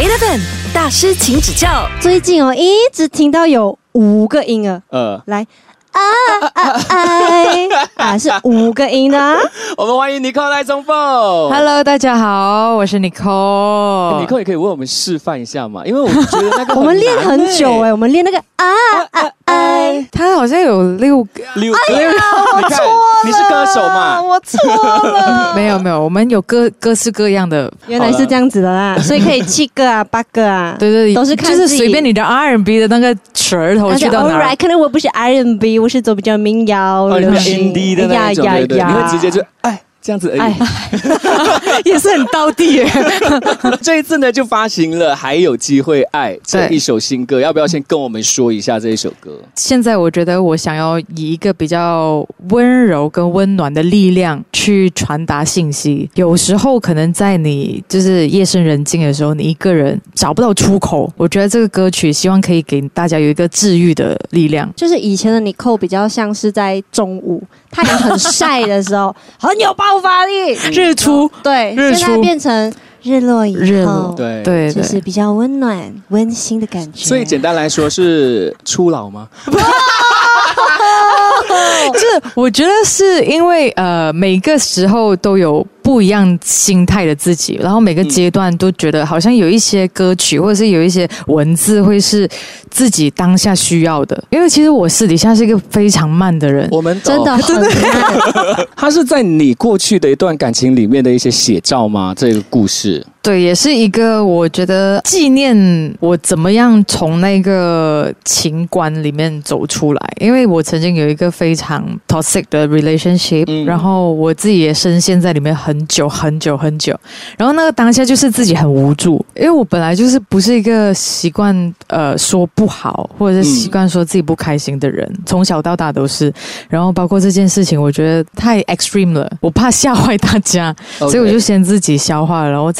Eleven 大师请指教。最近哦，一直听到有5个音啊，来。是5个音呢。我们欢迎 Nicole 来中凤。Hello， 大家好，我是 Nicole。Nicole 也可以为我们示范一下嘛，因为我觉得那个我们练很久我们练那个他好像有六个。哎呀，我错了，你是歌手嘛？我错了。没有，我们有各式各样的，原来是这样子的啦，所以可以7个啊，8个啊，对，都是看就是随便你的 R&B 的那个舌头去到哪儿。可能我不是 R&B。我是走比较民谣、流行、indie 的那种，对对，你会直接就这样子而已，也是很道地耶。这一次呢，就发行了《还有机会爱》这一首新歌，要不要先跟我们说一下这一首歌？现在我觉得我想要以一个比较温柔跟温暖的力量去传达信息。有时候可能在你就是夜深人静的时候，你一个人找不到出口，我觉得这个歌曲希望可以给大家有一个治愈的力量。就是以前的Nicole比较像是在中午太阳很晒的时候，很有爆发力，日出，对，现在变成日落以后，对，就是比较温暖、温馨的感觉。所以简单来说是初老吗？就是我觉得是因为每个时候都有不一样心态的自己，然后每个阶段都觉得好像有一些歌曲或者是有一些文字会是自己当下需要的。因为其实我私底下是一个非常慢的人，我们真的很慢。它是在你过去的一段感情里面的一些写照吗？这个故事对，也是一个我觉得纪念我怎么样从那个情关里面走出来。因为我曾经有一个非常 toxic 的 relationship，然后我自己也深陷在里面很久，然后那个当下就是自己很无助，因为我本来就是不是一个习惯说不好或者是习惯说自己不开心的人，从小到大都是。然后包括这件事情，我觉得太 extreme 了，我怕吓坏大家，所以我就先自己消化了，然后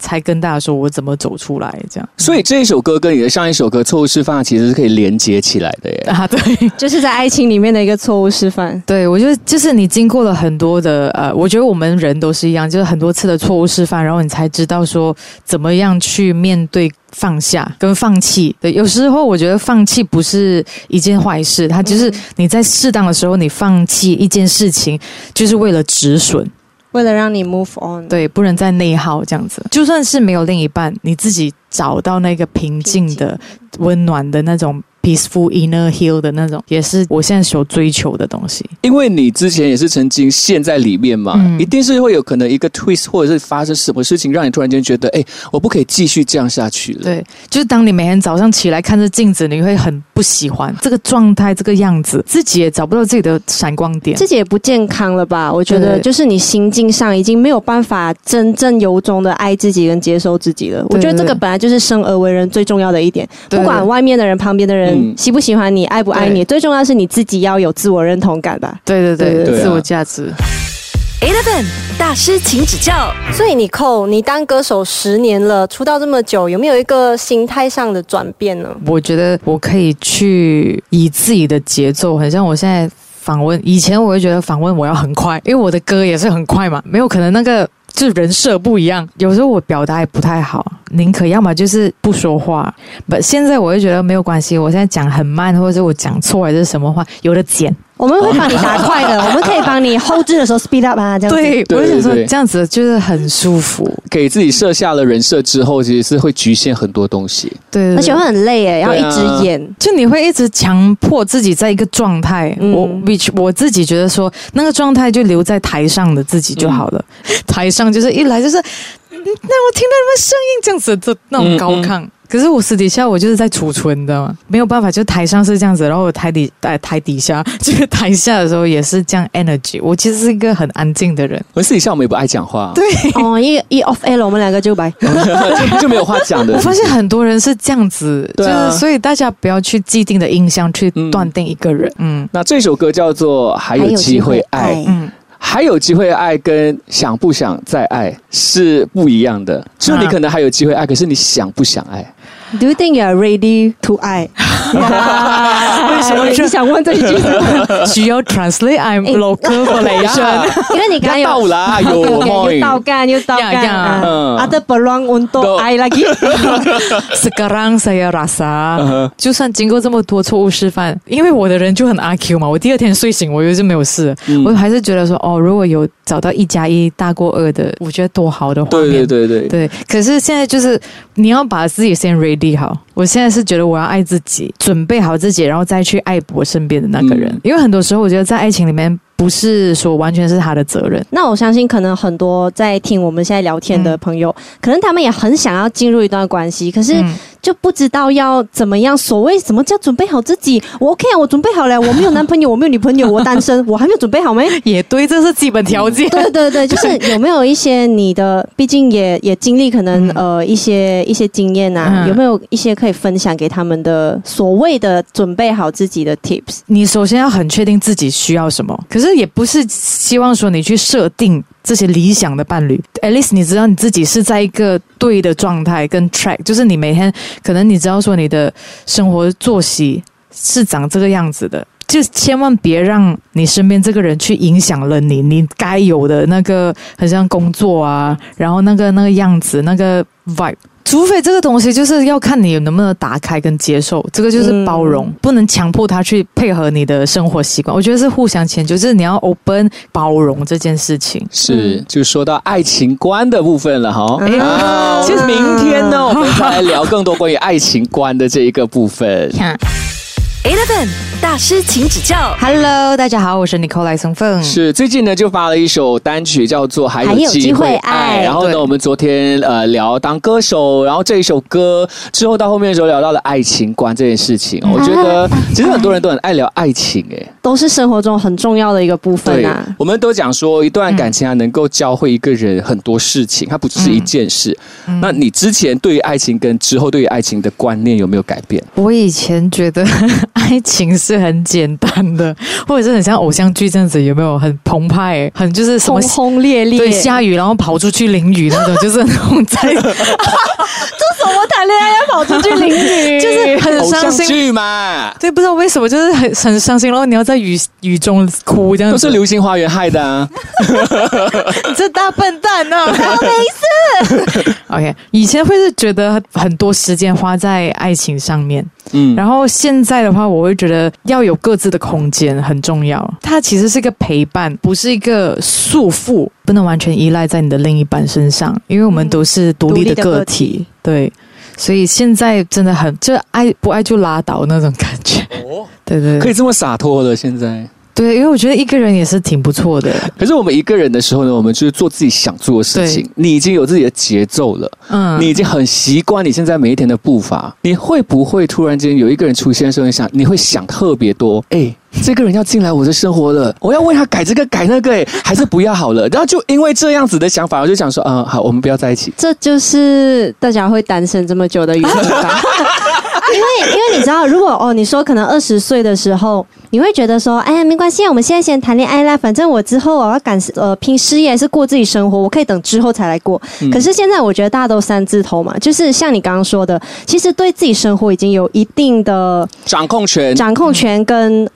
才跟大家说我怎么走出来这样。所以这一首歌跟你的上一首歌错误示范其实是可以连接起来的耶。啊，对，就是在爱情里面的一个错误示范。对，我觉得就是你经过了很多的我觉得我们人都是一样，就是很多次的错误示范，然后你才知道说怎么样去面对放下跟放弃。对，有时候我觉得放弃不是一件坏事，它就是你在适当的时候你放弃一件事情，就是为了止损，为了让你 move on， 对，不能再内耗这样子。就算是没有另一半，你自己找到那个平静的、温暖的那种 peaceful inner heal 的那种，也是我现在所追求的东西。因为你之前也是曾经陷在里面嘛，一定是会有可能一个 twist 或者是发生什么事情，让你突然间觉得，我不可以继续这样下去了。对，就是当你每天早上起来看着镜子，你会很不喜欢这个状态，这个样子，自己也找不到自己的闪光点，自己也不健康了吧？我觉得就是你心境上已经没有办法真正由衷的爱自己跟接受自己了。我觉得这个本来就是生而为人最重要的一点，不管外面的人、旁边的人喜不喜欢你、爱不爱你，最重要是你自己要有自我认同感吧？对，自我价值。Eleven 大师请指教。所以Nicole，你当歌手10年了，出道这么久，有没有一个心态上的转变呢？我觉得我可以去以自己的节奏，很像我现在访问，以前我会觉得访问我要很快，因为我的歌也是很快嘛，没有可能那个就人设不一样，有时候我表达也不太好，宁可要么就是不说话。But 现在我会觉得没有关系，我现在讲很慢，或者我讲错还是什么话，有的剪。我们会帮你打快的，我们可以帮你 hold 住的时候 speed up 啊，这样子。对，我想说这样子就是很舒服。给自己设下了人设之后，其实是会局限很多东西。对，而且会很累耶，要一直演，就你会一直强迫自己在一个状态。我自己觉得说，那个状态就留在台上的自己就好了。台上就是一来就是，那我听到你们声音这样子的那种高亢。可是我私底下我就是在储存，你知道吗？没有办法，就台上是这样子，然后我台底下，这个台下的时候也是这样 energy。我其实是一个很安静的人，我私底下我们也不爱讲话。对，一 off air 了，我们两个就白就没有话讲的。我发现很多人是这样子，就是所以大家不要去既定的印象去断定一个人。那这首歌叫做《还有机会爱》。还有机会爱跟想不想再爱是不一样的，就你可能还有机会爱，可是你想不想爱？ Do you think you are ready to 爱？ 为什么你想问这一句？需要 translate I'm local Malaysian。因为你刚有到啦，有到kan。Ada peluang untuk 爱 lagi。Sekarang saya rasa， 就算经过这么多错误示范，因为我的人就很阿 Q 嘛，我第二天睡醒我又是没有事，我还是觉得说哦，如果有找到1+1大过2的，我觉得多好的画面。对。可是现在就是你要把自己先 ready 好。我现在是觉得我要爱自己，准备好自己，然后再去爱我身边的那个人。因为很多时候我觉得在爱情里面不是说完全是他的责任。那我相信可能很多在听我们现在聊天的朋友，可能他们也很想要进入一段关系，可是就不知道要怎么样，所谓什么叫准备好自己，我 OK 啊，我准备好了，我没有男朋友，我没有女朋友，我单身，我还没有准备好没？也对，这是基本条件。对，就是有没有一些你的，毕竟也经历可能一些经验啊，有没有一些可以分享给他们的所谓的准备好自己的 tips？ 你首先要很确定自己需要什么，可是也不是希望说你去设定这些理想的伴侣 ，at least 你知道你自己是在一个对的状态跟 track， 就是你每天可能你知道说你的生活作息是长这个样子的，就千万别让你身边这个人去影响了你，你该有的那个很像工作啊，然后那个样子那个 vibe。除非这个东西就是要看你能不能打开跟接受，这个就是包容，不能强迫他去配合你的生活习惯。我觉得是互相迁就，就是你要 open 包容这件事情。是，就说到爱情观的部分了哈。其实明天呢，我们再来聊更多关于爱情观的这一个部分。11大师请指教 ，Hello， 大家好，我是 Nicole 赖松凤。是，最近呢就发了一首单曲，叫做《还有机会爱》。然后呢，我们昨天聊当歌手，然后这一首歌之后到后面的时候聊到了爱情观这件事情。我觉得其实很多人都很爱聊爱情，都是生活中很重要的一个部分啊。对，我们都讲说一段感情啊，能够教会一个人很多事情，它不只是一件事。那你之前对于爱情跟之后对于爱情的观念有没有改变？我以前觉得爱情是很简单的，或者是很像偶像剧这样子，有没有很澎湃，很就是什么轰轰烈烈，对，下雨然后跑出去淋雨那种，就是那种在做什么谈恋爱要跑出去淋雨，就是很伤心，偶像剧嘛，对，不知道为什么就是很伤心，然后你要在雨中哭这样子，都是《流星花园》害的啊！你这大笨蛋啊！我没事。OK， 以前会是觉得很多时间花在爱情上面。然后现在的话，我会觉得要有各自的空间很重要。它其实是一个陪伴，不是一个束缚，不能完全依赖在你的另一半身上，因为我们都是独立的个体。对，所以现在真的很，就爱不爱就拉倒那种感觉。哦，对，可以这么洒脱的现在。对，因为我觉得一个人也是挺不错的。可是我们一个人的时候呢，我们就是做自己想做的事情。你已经有自己的节奏了，你已经很习惯你现在每一天的步伐。你会不会突然间有一个人出现的时候，你会想特别多？这个人要进来我的生活了，我要为他改这个改那个，还是不要好了。然后就因为这样子的想法，我就想说，好，我们不要在一起。这就是大家会单身这么久的原因吧。因为你知道，如果你说可能20岁的时候，你会觉得说，哎呀，没关系，我们现在先谈恋爱啦，反正我之后我要拼事业还是过自己生活，我可以等之后才来过。可是现在我觉得大家都3字头嘛，就是像你刚刚说的，其实对自己生活已经有一定的掌控权跟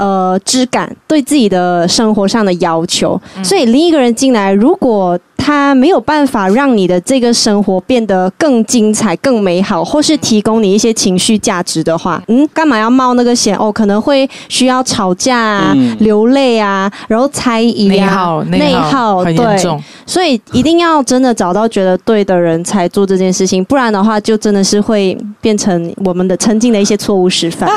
质感，对自己的生活上的要求。所以另一个人进来，如果他没有办法让你的这个生活变得更精彩更美好，或是提供你一些情绪价值的话，干嘛要冒那个险？可能会需要吵架啊，流泪啊，然后猜疑啊，内耗很严重。所以一定要真的找到觉得对的人才做这件事情，不然的话就真的是会变成我们的曾经的一些错误示范。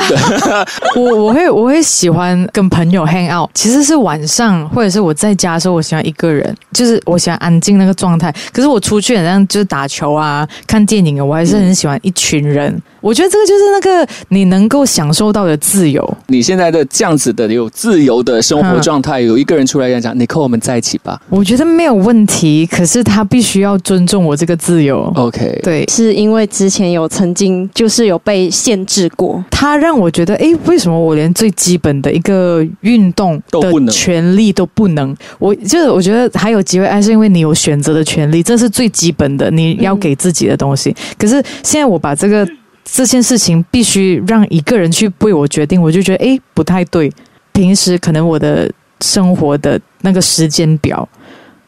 我会喜欢跟朋友 hang out， 其实是晚上或者是我在家的时候，我喜欢一个人，就是我喜欢安静那个状态。可是我出去很像就是打球啊、看电影啊，我还是很喜欢一群人。我觉得这个就是那个你能够享受到的自由。你现在的这样子的有自由的生活状态，有一个人出来跟你讲，Nicole，我们在一起吧，我觉得没有问题。可是他必须要尊重我这个自由。OK， 对，是因为之前有曾经就是有被限制过，他让我觉得，为什么我连最基本的一个运动的权利都不能？我觉得还有机会爱，是因为你有选择的权利，这是最基本的，你要给自己的东西。可是现在我把这个这件事情必须让一个人去为我决定，我就觉得不太对。平时可能我的生活的那个时间表、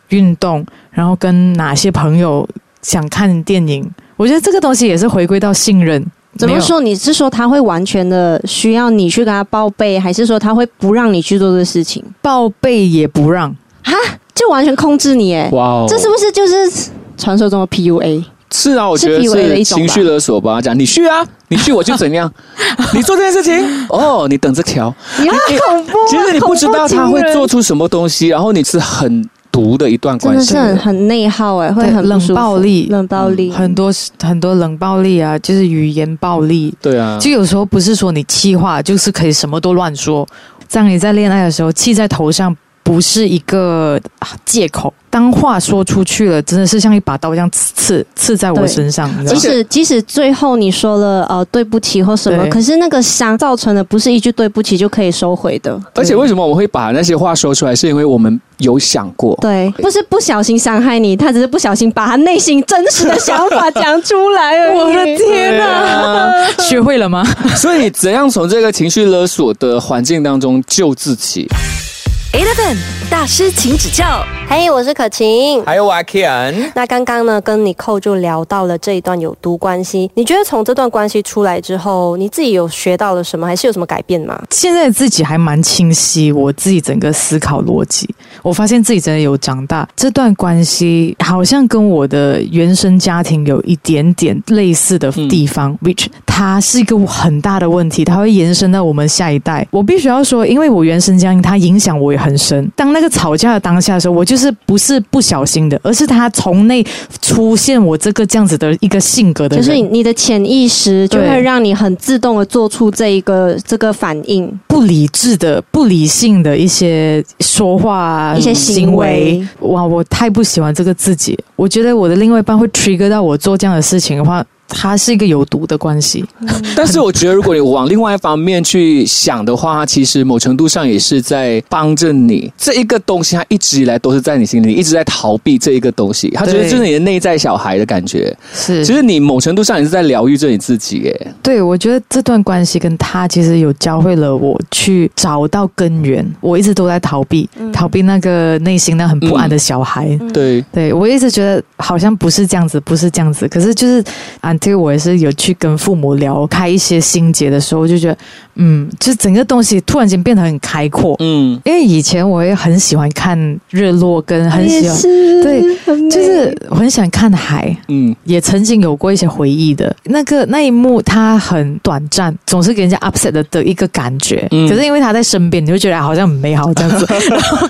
运动，然后跟哪些朋友想看电影，我觉得这个东西也是回归到信任。怎么说？你是说他会完全的需要你去跟他报备，还是说他会不让你去做这事情？报备也不让，哈，就完全控制你耶。哇、wow ，这是不是就是传说中的 PUA？ 是啊，我觉得是情绪勒索吧。讲你去啊，你去我就怎样，你做这件事情哦，你等着瞧。你好恐怖、啊！其实你不知道他会做出什么东西，然后你是很毒的一段关系，真的是很内耗哎，会很冷暴力，冷暴力，很多冷暴力啊，就是语言暴力。对啊，就有时候不是说你气话，就是可以什么都乱说。当你在恋爱的时候，气在头上不是一个借口，当话说出去了，真的是像一把刀一样刺在我身上。即使最后你说了对不起或什么，可是那个伤造成的不是一句对不起就可以收回的。而且为什么我们会把那些话说出来，是因为我们有想过，对，不是不小心伤害你，他只是不小心把他内心真实的想法讲出来而已。我的天啊，学会了吗？所以你怎样从这个情绪勒索的环境当中救自己？11大师请指教。嘿、hey， 我是可晴，还有我阿 Kian。 那刚刚呢跟Nicole就聊到了这一段有毒关系，你觉得从这段关系出来之后，你自己有学到了什么，还是有什么改变吗？现在自己还蛮清晰我自己整个思考逻辑，我发现自己真的有长大。这段关系好像跟我的原生家庭有一点点类似的地方、which 它是一个很大的问题，它会延伸到我们下一代。我必须要说，因为我原生家庭它影响我也很深。当那个吵架的当下的时候，我就是不是不小心的，而是他从内出现我这个这样子的一个性格的人，就是你的潜意识就会让你很自动的做出这个反应，不理智的、不理性的一些说话、一些行为。哇，我太不喜欢这个自己。我觉得我的另外一半会 trigger 到我做这样的事情的话，它是一个有毒的关系。但是我觉得如果你往另外一方面去想的话，它其实某程度上也是在帮着你。这一个东西它一直以来都是在你心里，一直在逃避这一个东西，它觉得就是你的内在小孩的感觉。是，其实你某程度上也是在疗愈着你自己耶。对，我觉得这段关系跟他其实有教会了我去找到根源。我一直都在逃避那个内心那很不安的小孩、对，我一直觉得好像不是这样子，可是就是对，我也是有去跟父母聊开一些心结的时候，就觉得就整个东西突然间变得很开阔。因为以前我也很喜欢看日落，跟很喜欢，对，就是很喜欢看海。也曾经有过一些回忆的那一幕，它很短暂，总是给人家 upset 的一个感觉。可是因为他在身边，你就觉得好像很美好这样子。然后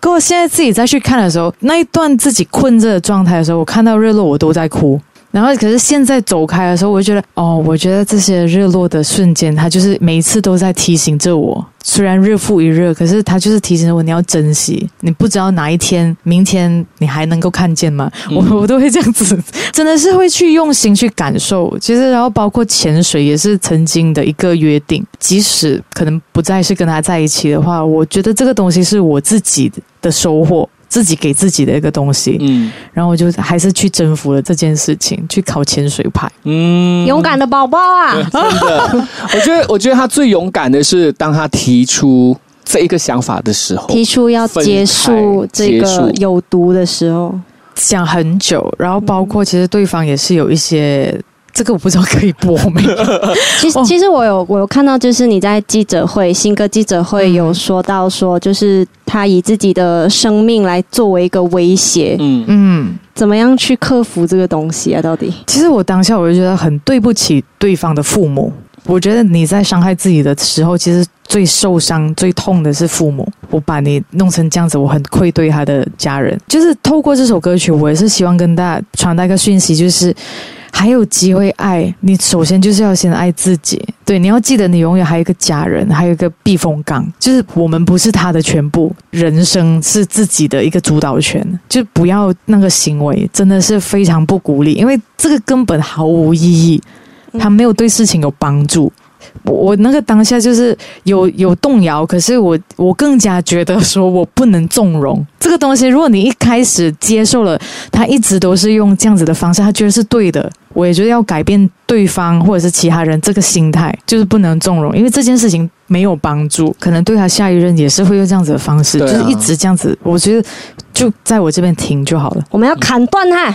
跟我现在自己再去看的时候，那一段自己困着的状态的时候，我看到日落我都在哭。然后可是现在走开的时候，我就觉得我觉得这些日落的瞬间，它就是每一次都在提醒着我，虽然日复一日，可是它就是提醒着我，你要珍惜，你不知道哪一天明天你还能够看见吗？我都会这样子，真的是会去用心去感受。其实然后包括潜水也是曾经的一个约定，即使可能不再是跟他在一起的话，我觉得这个东西是我自己的收获，自己给自己的一个东西。然后我就还是去征服了这件事情，去考潜水牌。勇敢的宝宝啊！真的，我觉得他最勇敢的是当他提出这一个想法的时候，提出要结束这个有毒的时候，想很久。然后包括其实对方也是有一些。这个我不知道可以播没其实我有看到，就是你在新歌记者会有说到说，就是他以自己的生命来作为一个威胁。怎么样去克服这个东西啊？到底？其实我当下我就觉得很对不起对方的父母。我觉得你在伤害自己的时候，其实最受伤最痛的是父母。我把你弄成这样子，我很愧对他的家人。就是透过这首歌曲，我也是希望跟大家传达一个讯息，就是还有机会爱你，首先就是要先爱自己。对，你要记得你永远还有一个家人，还有一个避风港，就是我们不是他的全部，人生是自己的一个主导权，就不要那个行为真的是非常不鼓励，因为这个根本毫无意义，他没有对事情有帮助。我那个当下就是有动摇，可是我更加觉得说我不能纵容这个东西。如果你一开始接受了他一直都是用这样子的方式，他觉得是对的，我也觉得要改变对方或者是其他人这个心态，就是不能纵容，因为这件事情没有帮助，可能对他下一任也是会用这样子的方式、啊、就是一直这样子，我觉得就在我这边停就好了，我们要砍断他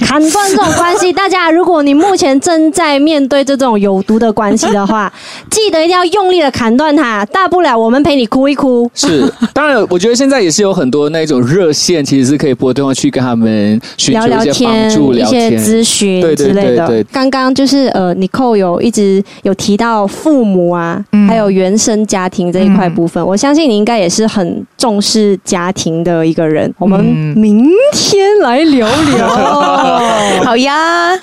砍断这种关系。大家如果你目前正在面对这种有毒的关系的话，记得一定要用力的砍断它，大不了我们陪你哭一哭。是，当然我觉得现在也是有很多那种热线，其实是可以拨电话去跟他们寻求一些帮助，聊聊天，一些咨询之类的。对对对对，刚刚就是Nicole 一直有提到父母啊、还有原生家庭这一块部分、我相信你应该也是很重视家庭的一个人、我们明天来聊聊好呀。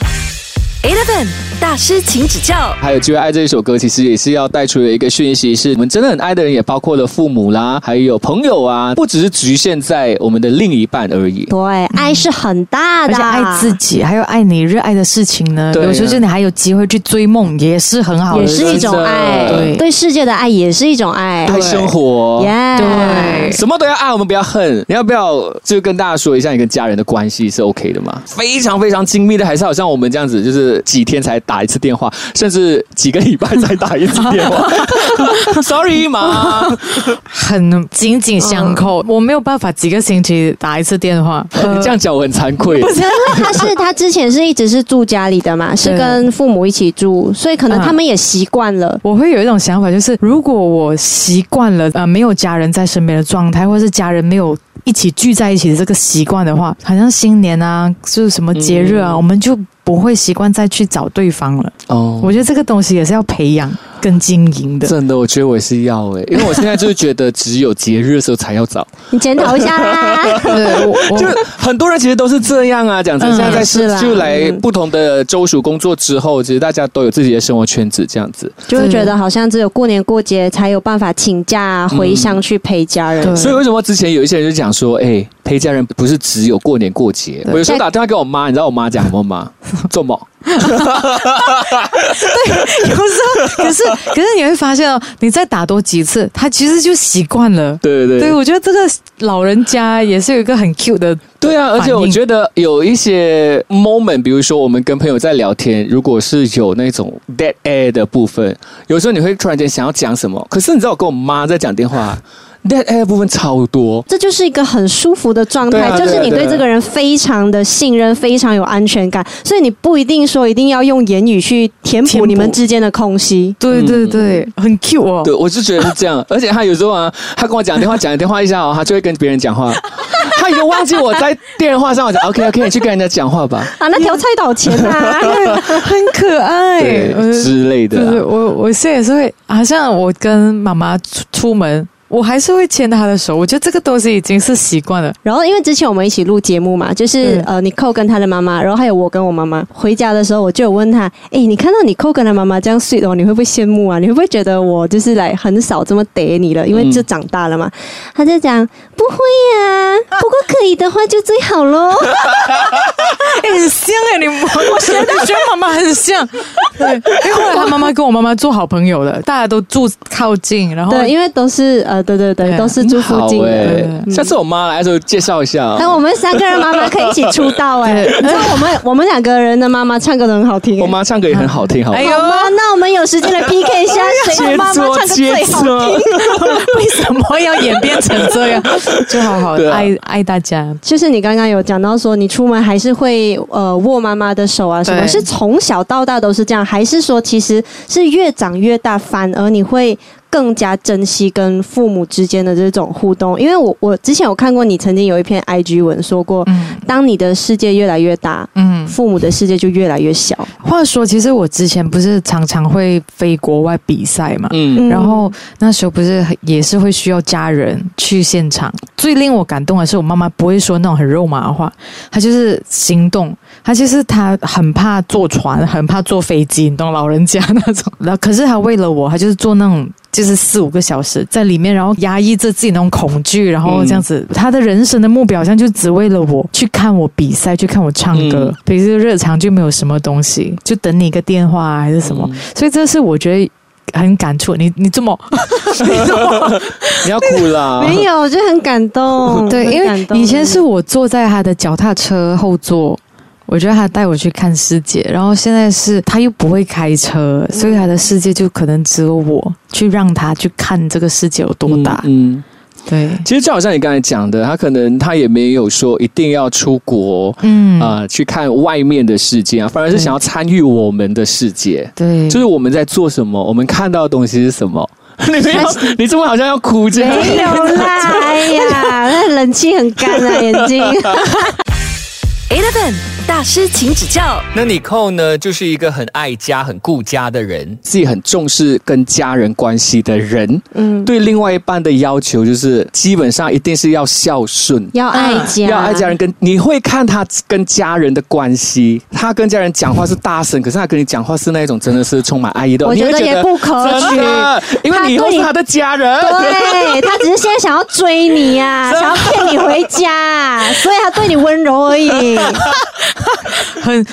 Eleven大师请指教。还有机会爱这一首歌，其实也是要带出一个讯息，是我们真的很爱的人，也包括了父母啦，还有朋友啊，不只是局限在我们的另一半而已。对、爱是很大的，而且爱自己，还有爱你热爱的事情呢。有时候就你还有机会去追梦，也是很好的，也是一种爱。 对世界的爱也是一种爱，爱生活、对，什么都要爱，我们不要恨。你要不要就跟大家说一下，你跟家人的关系是 OK 的吗？非常非常亲密的，还是好像我们这样子，就是几天才打一次电话，甚至几个礼拜再打一次电话Sorry 妈很紧紧相扣、我没有办法几个星期打一次电话、你这样讲我很惭愧。不是，因为他之前是一直是住家里的嘛，是跟父母一起住，所以可能他们也习惯了、我会有一种想法，就是如果我习惯了没有家人在身边的状态，或是家人没有一起聚在一起的这个习惯的话，好像新年啊，就是什么节日啊、我们就不会习惯再去找对方了。我觉得这个东西也是要培养跟经营的。真的，我觉得我是要因为我现在就是觉得只有节日的时候才要找。你检讨一下啦。对，就很多人其实都是这样啊，讲真，现在就来不同的州属工作之后，其实大家都有自己的生活圈子，这样子就会觉得好像只有过年过节才有办法请假、回乡去陪家人。所以为什么之前有一些人就讲说，陪家人不是只有过年过节。我有时候打电话给我妈，你知道我妈讲什么吗？做梦。对，有时候可是你会发现哦，你再打多几次，他其实就习惯了。对，我觉得这个老人家也是有一个很 cute 的。对啊，而且我觉得有一些 moment， 比如说我们跟朋友在聊天，如果是有那种 dead air 的部分，有时候你会突然间想要讲什么，可是你知道我跟我妈在讲电话。dead air 部分超多，这就是一个很舒服的状态、就是你对这个人非常的信任，非常有安全感，所以你不一定说一定要用言语去填补你们之间的空隙。对，很 cute 哦。对，我就觉得是这样。而且他有时候啊，他跟我讲电话一下哦，他就会跟别人讲话，他已经忘记我在电话上，我讲 OK， 你去跟人家讲话吧。啊，那条菜刀钱啊，很可爱，对之类的、我现在也是会，好像我跟妈妈出门。我还是会牵他的手，我觉得这个东西已经是习惯了。然后因为之前我们一起录节目嘛，就是Nicole 跟他的妈妈，然后还有我跟我妈妈。回家的时候我就有问他，你看到Nicole跟他妈妈这样sweet哦，你会不会羡慕啊？你会不会觉得我就是来很少这么嗲你了？因为就长大了嘛。他就讲不会啊，不过可以的话就最好咯。很像你我觉得妈妈很像。对，因为后来他妈妈跟我妈妈做好朋友了，大家都住靠近，然后对，因为都是对，都是住附近的。下次我妈来的时候介绍一下。那我们三个人妈妈可以一起出道你知道我们两个人的妈妈唱歌都很好听。我妈唱歌也很好听，好吗？哎呦，那我们有时间来 PK 一下，谁的妈妈唱歌最好听？为什么要演变成这样？就好好爱大家。就是你刚刚有讲到说，你出门还是会握妈妈的手啊，什么？是从小到大都是这样，还是说其实是越长越大，反而你会？更加珍惜跟父母之间的这种互动，因为我之前有看过你曾经有一篇 IG 文说过，当你的世界越来越大，父母的世界就越来越小。话说，其实我之前不是常常会飞国外比赛嘛，然后那时候不是也是会需要家人去现场。最令我感动的是，我妈妈不会说那种很肉麻的话，她就是行动，她其实她很怕坐船，很怕坐飞机，你懂老人家那种。可是她为了我，她就是坐那种。就是4-5个小时在里面，然后压抑着自己那种恐惧，然后这样子，他的人生的目标好像就只为了我去看我比赛，去看我唱歌，平时日常就没有什么东西，就等你一个电话、还是什么，所以这是我觉得很感触。你这么你要哭啦？没有，我就很感动。对，因为以前是我坐在他的脚踏车后座，我觉得他带我去看世界，然后现在是他又不会开车，所以他的世界就可能只有我去让他去看这个世界有多大。对，其实就好像你刚才讲的，他可能他也没有说一定要出国，去看外面的世界啊，反而是想要参与我们的世界。对，就是我们在做什么，我们看到的东西是什么。你怎么好像要哭这样？没有啦，哎呀，那冷气很干啊，眼睛。Eleven 大师请指教。那 Nicole 呢，就是一个很爱家很顾家的人，自己很重视跟家人关系的人。对另外一半的要求就是基本上一定是要孝顺，要爱家，要爱家人。跟你会看他跟家人的关系，他跟家人讲话是大声，可是他跟你讲话是那一种真的是充满爱意的。我觉得也不可取，因为你以后是他的家人。对，他只是现在想要追你啊，想要骗你回家，所以他对你温柔而已。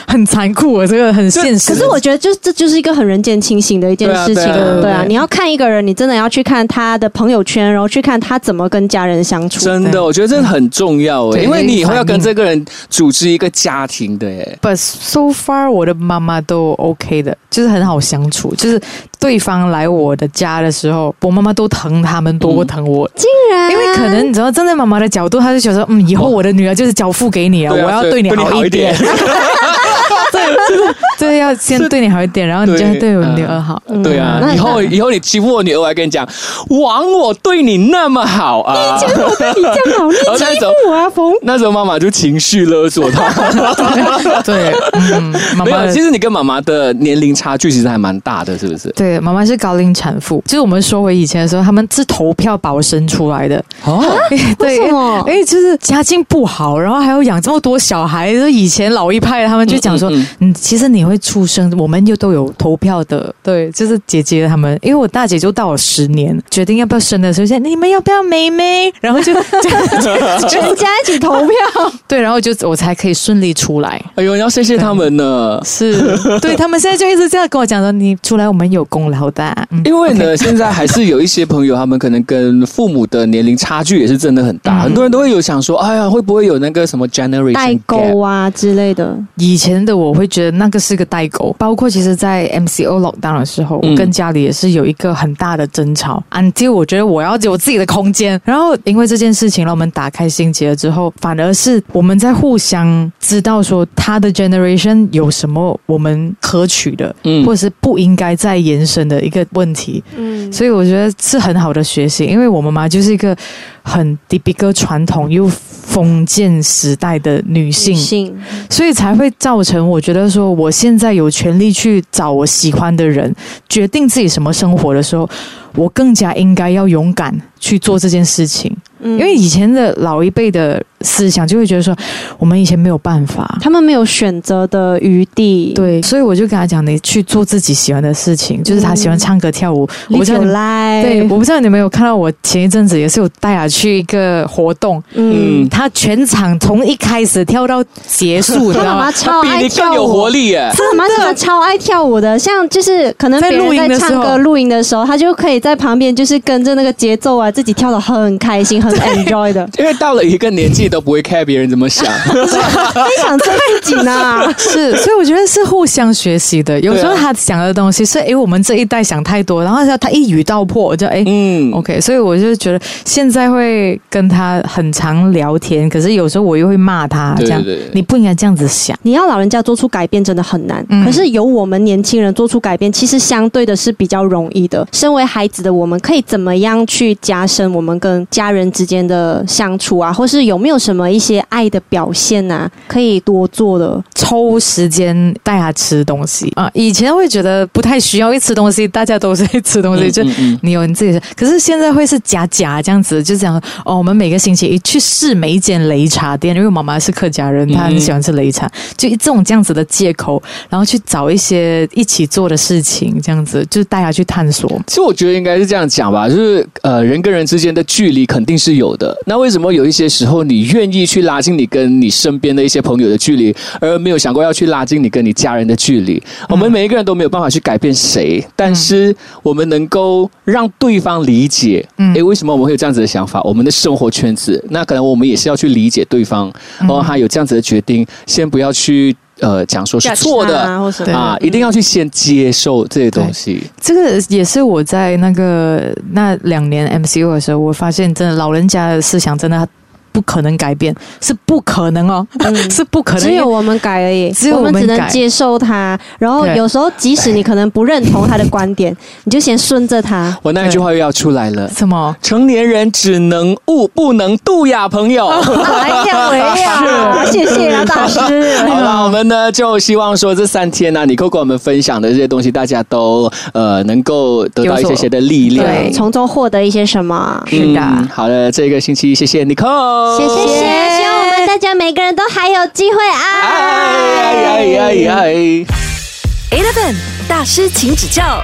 很残酷啊，这个很现实。可是我觉得这就是一个很人间清醒的一件事情。对啊，你要看一个人，你真的要去看他的朋友圈，然后去看他怎么跟家人相处。真的，我觉得这很重要因为你以后要跟这个人组织一个家庭的耶。But so far 我的妈妈都 OK 的，就是很好相处，就是对方来我的家的时候，我妈妈都疼他们多过疼我。竟然，因为可能你知道，站在妈妈的角度，她就觉得以后我的女儿就是交付给你啊，我要对你好一点。对，要先对你好一点，然后你就对我女儿好。对啊，以后你欺负我女儿，我还跟你讲，王我对你那么好啊，你欺负我对你这样好，你欺负我啊，冯。那时候妈妈就情绪勒索她。对，妈妈。其实你跟妈妈的年龄差距其实还蛮大的，是不是？对，妈妈是高龄产妇。就是我们说回以前的时候，他们是投票把我生出来的。哦，对，为什么？因为就是家境不好，然后还要养这么多小孩。以前老一派他们就讲说，其实你会出生，我们又都有投票的。对，就是姐姐他们，因为我大姐就到我10年，决定要不要生的时候，说你们要不要妹妹，然后就全家一起投票。对，然后我才可以顺利出来。哎呦，要谢谢他们呢。是，对，他们现在就一直这样跟我讲说，你出来我们有功劳的。因为呢，现在还是有一些朋友，他们可能跟父母的年龄差距也是真的很大，很多人都会有想说，哎呀，会不会有那个什么 generation gap 代沟啊之类的。以前的我会觉得那个是个代沟，包括其实在 MCO lockdown 的时候，我跟家里也是有一个很大的争吵。Until 我觉得我要有自己的空间，然后因为这件事情让我们打开心结了之后，反而是我们在互相知道说他的 generation 有什么我们可取的，或者是不应该再延伸的一个问题。所以我觉得是很好的学习，因为我妈妈就是一个很 typical 传统又封建时代的女性，所以才会造成我觉得说我现在有权利去找我喜欢的人，决定自己什么生活的时候，我更加应该要勇敢去做这件事情。因为以前的老一辈的思想就会觉得说，我们以前没有办法，他们没有选择的余地。对，所以我就跟他讲，你去做自己喜欢的事情。就是他喜欢唱歌跳舞，我不知道你们，对，我不知道你们有看到，我前一阵子也是有带他去一个活动，他全场从一开始跳到结束，他妈妈超爱跳舞，比你更有活力耶！他妈真的超爱跳舞的，像就是可能别人在唱歌录音的时候，他就可以在旁边就是跟着那个节奏啊，自己跳得很开心，很 enjoy 的。因为到了一个年纪，都不会 care 别人怎么想，非常真自己呢。是，所以我觉得是互相学习的。有时候他想的东西是，我们这一代想太多，然后他一语道破，我就OK。所以我就觉得现在会跟他很常聊天，可是有时候我又会骂他，这样你不应该这样子想。你要老人家做出改变真的很难，可是由我们年轻人做出改变，其实相对的是比较容易的。身为孩子的我们，可以怎么样去加加深我们跟家人之间的相处啊，或是有没有什么一些爱的表现啊可以多做的？抽时间带他吃东西啊，以前会觉得不太需要，一吃东西大家都是一吃东西，就你有你自己的，可是现在会是夹夹这样子，就讲哦，我们每个星期一去试每一间擂茶店，因为我妈妈是客家人，她很喜欢吃擂茶，就这种这样子的借口，然后去找一些一起做的事情，这样子就是带他去探索。其实我觉得应该是这样讲吧，就是人跟人之间的距离肯定是有的，那为什么有一些时候你愿意去拉近你跟你身边的一些朋友的距离，而没有想过要去拉近你跟你家人的距离？我们每一个人都没有办法去改变谁，但是我们能够让对方理解为什么我们会有这样子的想法，我们的生活圈子，那可能我们也是要去理解对方哦，他有这样子的决定，先不要去讲说是错的啊，一定要去先接受这些东西。这个也是我在那2年 MCO 的时候，我发现真的老人家的思想真的不可能改变，是不可能哦，是不可能，只有我们改而已，只有我们只能接受他。然后有时候即使你可能不认同他的观点，你就先顺着他。我那句话又要出来了，什么？成年人只能悟不能度呀，朋友。哎呀喂呀，谢谢啊大师。好了，我们呢就希望说这3天呢，Nicole跟我们分享的这些东西，大家都能够得到一些些的力量，对，从中获得一些什么？是的。好了，这个星期谢谢Nicole。谢谢，希望我们大家每个人都还有机会爱。A 大师请指教。